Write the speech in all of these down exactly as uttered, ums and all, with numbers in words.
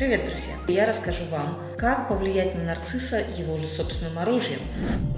Привет, друзья! Я расскажу вам, как повлиять на нарцисса его же собственным оружием.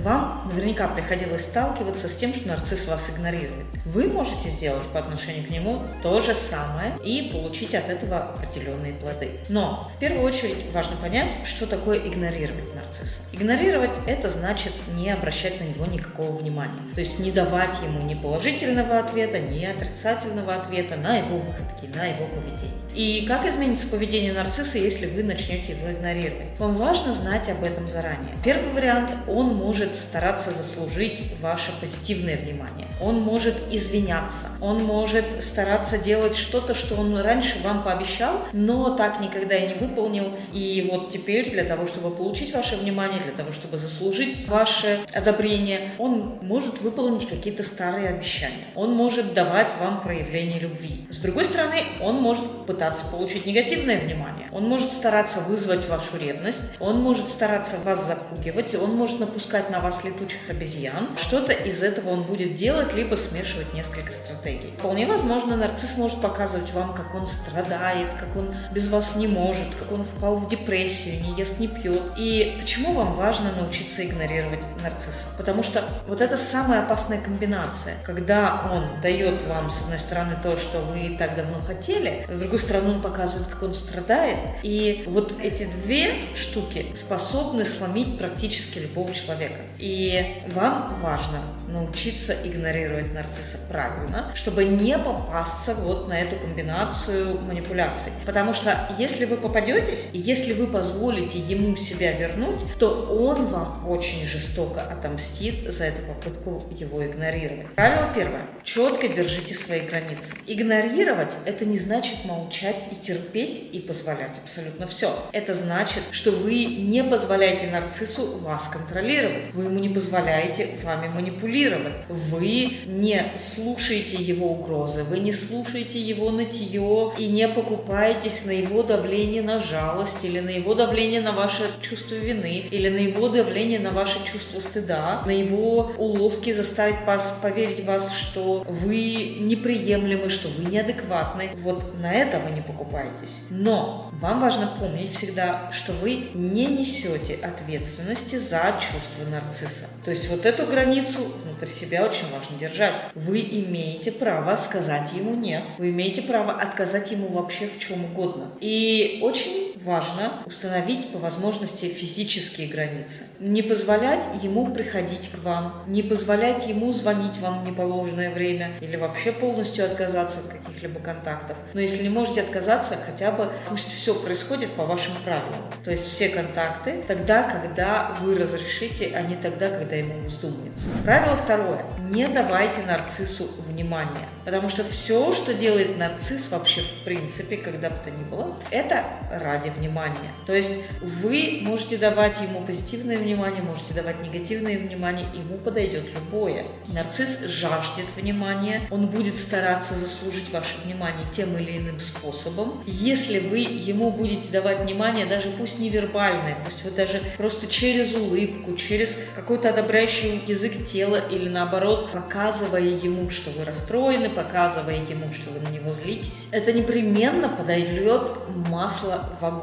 Вам наверняка приходилось сталкиваться с тем, что нарцисс вас игнорирует. Вы можете сделать по отношению к нему то же самое и получить от этого определенные плоды. Но в первую очередь важно понять, что такое игнорировать нарцисса. Игнорировать – это значит не обращать на него никакого внимания. То есть не давать ему ни положительного ответа, ни отрицательного ответа на его выходки, на его поведение. И как изменится поведение нарцисса, если вы начнете его игнорировать? Вам важно знать об этом заранее. Первый вариант – он может стараться заслужить ваше позитивное внимание. Он может извиняться. Он может стараться делать что-то, что он раньше вам пообещал, но так никогда и не выполнил. И вот теперь для того, чтобы получить ваше внимание, для того, чтобы заслужить ваше одобрение, он может выполнить какие-то старые обещания. Он может давать вам проявление любви. С другой стороны, он может пытаться получить негативное внимание. Он может стараться вызвать вашу ревность, он может стараться вас запугивать, он может напускать на вас летучих обезьян. Что-то из этого он будет делать, либо смешивать несколько стратегий. Вполне возможно, нарцисс может показывать вам, как он страдает, как он без вас не может, как он впал в депрессию, не ест, не пьет. И почему вам важно научиться игнорировать нарцисса? Потому что вот это самая опасная комбинация, когда он дает вам, с одной стороны, то, что вы так давно хотели, с другой стороны, он показывает, как он страдает. И вот эти две штуки способны сломить практически любого человека. И вам важно научиться игнорировать нарцисса правильно, чтобы не попасться вот на эту комбинацию манипуляций. Потому что если вы попадетесь, и если вы позволите ему себя вернуть, то он вам очень жестоко отомстит за эту попытку его игнорировать. Правило первое. Четко держите свои границы. Игнорировать – это не значит молчать и терпеть и позволять абсолютно все. Это значит, что вы не позволяете нарциссу вас контролировать, вы ему не позволяете вами манипулировать, вы не слушаете его угрозы, вы не слушаете его нытье и не покупаетесь на его давление на жалость или на его давление на ваше чувство вины или на его давление на ваше чувство стыда, на его уловки заставить вас поверить вас, что вы неприемлемы, что вы неадекватны. Вот на это вы не покупаетесь. Но вам важно помнить всегда, что вы не несете ответственности за чувства нарцисса. То есть вот эту границу внутри себя очень важно держать. Вы имеете право сказать ему «нет». Вы имеете право отказать ему вообще в чем угодно. И очень важно установить по возможности физические границы. Не позволять ему приходить к вам, не позволять ему звонить вам в неположенное время или вообще полностью отказаться от каких-либо контактов. Но если не можете отказаться, хотя бы пусть все происходит по вашим правилам. То есть все контакты тогда, когда вы разрешите, а не тогда, когда ему вздумается. Правило второе. Не давайте нарциссу внимания. Потому что все, что делает нарцисс вообще в принципе, когда бы то ни было, это ради внимания. То есть вы можете давать ему позитивное внимание, можете давать негативное внимание, ему подойдет любое. Нарцисс жаждет внимания, он будет стараться заслужить ваше внимание тем или иным способом. способом. Если вы ему будете давать внимание, даже пусть невербальное, пусть вот даже просто через улыбку, через какой-то одобряющий язык тела или наоборот, показывая ему, что вы расстроены, показывая ему, что вы на него злитесь, это непременно подольет масло в огонь.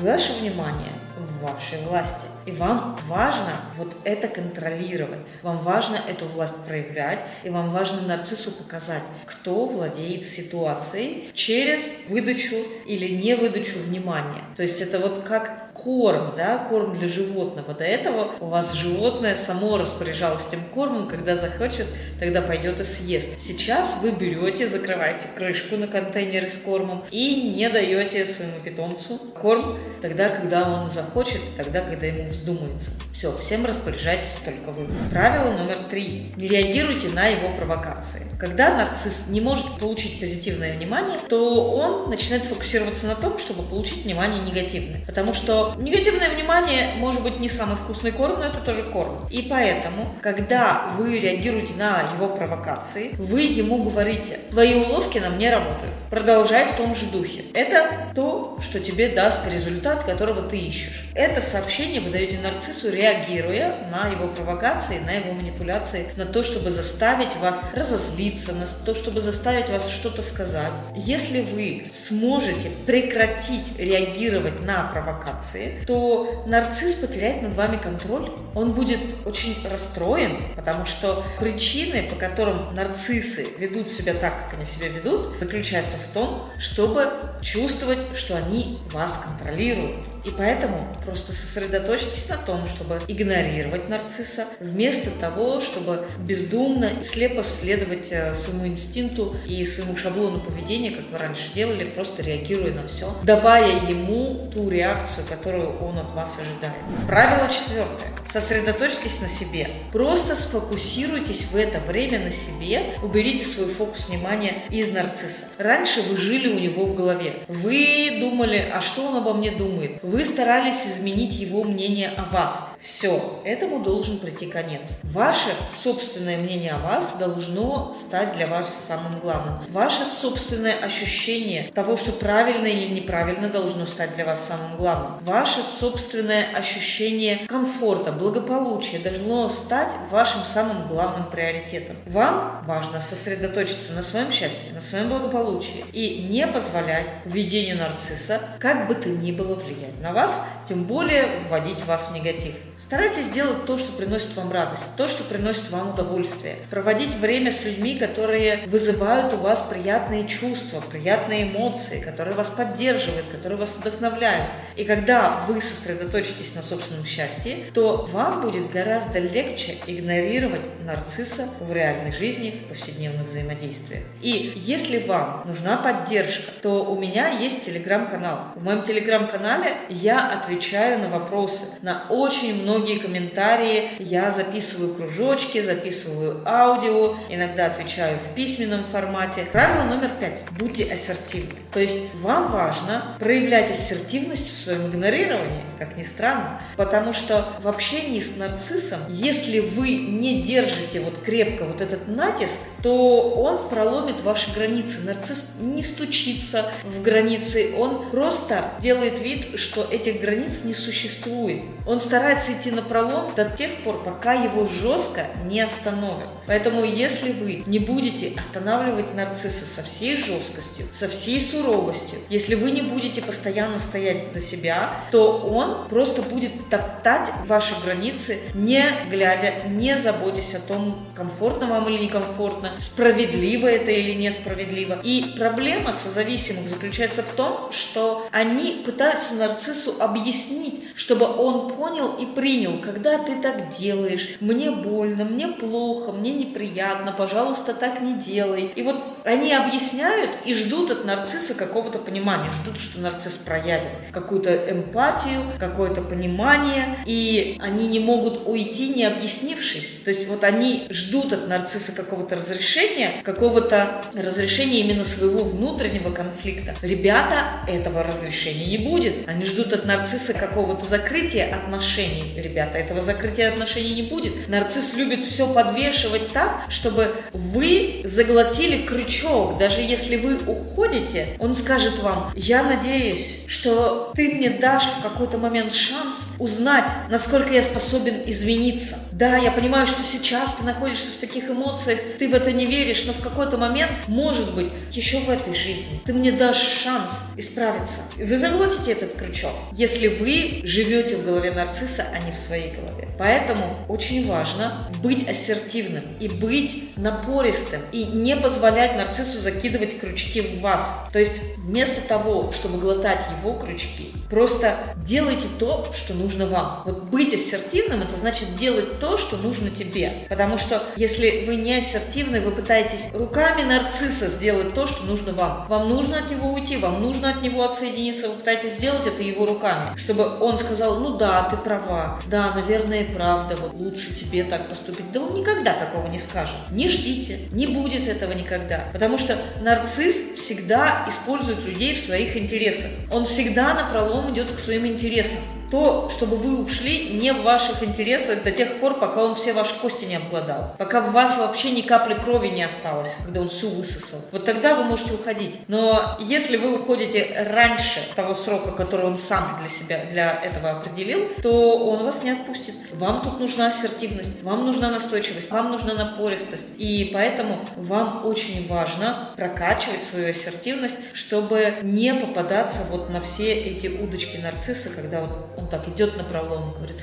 Ваше внимание в вашей власти. И вам важно вот это контролировать, вам важно эту власть проявлять, и вам важно нарциссу показать, кто владеет ситуацией через выдачу или не выдачу внимания. То есть это вот как корм, да, корм для животного. До этого у вас животное само распоряжалось тем кормом, когда захочет, тогда пойдет и съест. Сейчас вы берете, закрываете крышку на контейнере с кормом и не даете своему питомцу корм тогда, когда он захочет, тогда, когда ему вздумается. Все, всем распоряжайтесь только вы. Правило номер три. Не реагируйте на его провокации. Когда нарцисс не может получить позитивное внимание, то он начинает фокусироваться на том, чтобы получить внимание негативное. Потому что негативное внимание может быть не самый вкусный корм, но это тоже корм. И поэтому, когда вы реагируете на его провокации, вы ему говорите: твои уловки на мне работают, продолжай в том же духе. Это то, что тебе даст результат, которого ты ищешь. Это сообщение выдает люди нарциссу, реагируя на его провокации, на его манипуляции, на то, чтобы заставить вас разозлиться, на то, чтобы заставить вас что-то сказать. Если вы сможете прекратить реагировать на провокации, то нарцисс потеряет над вами контроль. Он будет очень расстроен, потому что причины, по которым нарциссы ведут себя так, как они себя ведут, заключаются в том, чтобы чувствовать, что они вас контролируют. И поэтому просто сосредоточьтесь на том, чтобы игнорировать нарцисса, вместо того, чтобы бездумно и слепо следовать своему инстинкту и своему шаблону поведения, как вы раньше делали, просто реагируя на все, давая ему ту реакцию, которую он от вас ожидает. Правило четвертое. Сосредоточьтесь на себе. Просто сфокусируйтесь в это время на себе, уберите свой фокус внимания из нарцисса. Раньше вы жили у него в голове. Вы думали, а что он обо мне думает? Вы старались изменить его мнение о вас. Все, этому должен прийти конец. Ваше собственное мнение о вас должно стать для вас самым главным. Ваше собственное ощущение того, что правильно или неправильно, должно стать для вас самым главным. Ваше собственное ощущение комфорта, благополучия должно стать вашим самым главным приоритетом. Вам важно сосредоточиться на своем счастье, на своем благополучии и не позволять введению нарцисса, как бы то ни было, влиять на вас, тем более вводить в вас в негатив. Старайтесь делать то, что приносит вам радость, то, что приносит вам удовольствие. Проводить время с людьми, которые вызывают у вас приятные чувства, приятные эмоции, которые вас поддерживают, которые вас вдохновляют. И когда вы сосредоточитесь на собственном счастье, то вам будет гораздо легче игнорировать нарцисса в реальной жизни, в повседневных взаимодействиях. И если вам нужна поддержка, то у меня есть телеграм-канал. В моем телеграм-канале я отвечаю на вопросы, на очень много Многие комментарии, я записываю кружочки, записываю аудио, иногда отвечаю в письменном формате. Правило номер пять. Будьте ассертивны. То есть вам важно проявлять ассертивность в своем игнорировании, как ни странно, потому что в общении с нарциссом, если вы не держите вот крепко вот этот натиск, то он проломит ваши границы. Нарцисс не стучится в границы, он просто делает вид, что этих границ не существует. Он старается идти напролом до тех пор, пока его жестко не остановят. Поэтому, если вы не будете останавливать нарцисса со всей жесткостью, со всей суровостью, если вы не будете постоянно стоять за себя, то он просто будет топтать ваши границы, не глядя, не заботясь о том, комфортно вам или некомфортно, справедливо это или несправедливо. И проблема созависимых заключается в том, что они пытаются нарциссу объяснить, чтобы он понял и принял, когда ты так делаешь, мне больно, мне плохо, мне неприятно, пожалуйста, так не делай. И вот они объясняют и ждут от нарцисса какого-то понимания, ждут, что нарцисс проявит какую-то эмпатию, какое-то понимание, и они не могут уйти, не объяснившись. То есть вот они ждут от нарцисса какого-то разрешения, какого-то разрешения именно своего внутреннего конфликта. Ребята, этого разрешения не будет. Они ждут от нарцисса какого-то закрытие отношений, ребята, этого закрытия отношений не будет. Нарцисс любит все подвешивать так, чтобы вы заглотили крючок. Даже если вы уходите, он скажет вам: я надеюсь, что ты мне дашь в какой-то момент шанс узнать, насколько я способен извиниться. Да, я понимаю, что сейчас ты находишься в таких эмоциях, ты в это не веришь, но в какой-то момент, может быть, еще в этой жизни ты мне дашь шанс исправиться. Вы заглотите этот крючок, если вы живете в голове нарцисса, а не в своей голове. Поэтому очень важно быть ассертивным и быть напористым, и не позволять нарциссу закидывать крючки в вас. То есть вместо того, чтобы глотать его крючки, просто делайте то, что нужно вам. Вот быть ассертивным – это значит делать то, что нужно тебе. Потому что если вы не ассертивны, вы пытаетесь руками нарцисса сделать то, что нужно вам. Вам нужно от него уйти, вам нужно от него отсоединиться, вы пытаетесь сделать это его руками, чтобы он Он сказал: ну да, ты права, да, наверное, и правда, вот лучше тебе так поступить. Да он никогда такого не скажет. Не ждите, не будет этого никогда. Потому что нарцисс всегда использует людей в своих интересах. Он всегда напролом идет к своим интересам. то, чтобы вы ушли, не в ваших интересах до тех пор, пока он все ваши кости не обглодал. Пока в вас вообще ни капли крови не осталось, когда он всю высосал. Вот тогда вы можете уходить. Но если вы уходите раньше того срока, который он сам для себя, для этого определил, то он вас не отпустит. Вам тут нужна ассертивность, вам нужна настойчивость, вам нужна напористость. И поэтому вам очень важно прокачивать свою ассертивность, чтобы не попадаться вот на все эти удочки нарцисса, когда вот он так идет направо, он говорит: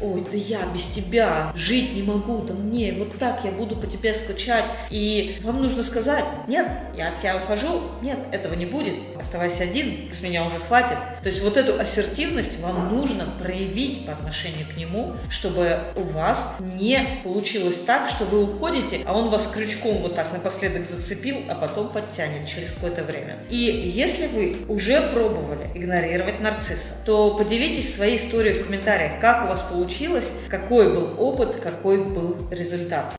ой, да я без тебя жить не могу, да мне вот так, я буду по тебе скучать. И вам нужно сказать: нет, я от тебя ухожу, нет, этого не будет, оставайся один, с меня уже хватит. То есть вот эту ассертивность вам нужно проявить по отношению к нему, чтобы у вас не получилось так, что вы уходите, а он вас крючком вот так напоследок зацепил, а потом подтянет через какое-то время. И если вы уже пробовали игнорировать нарцисса, то поделитесь своей историей в комментариях, как у вас получилось, какой был опыт, какой был результат.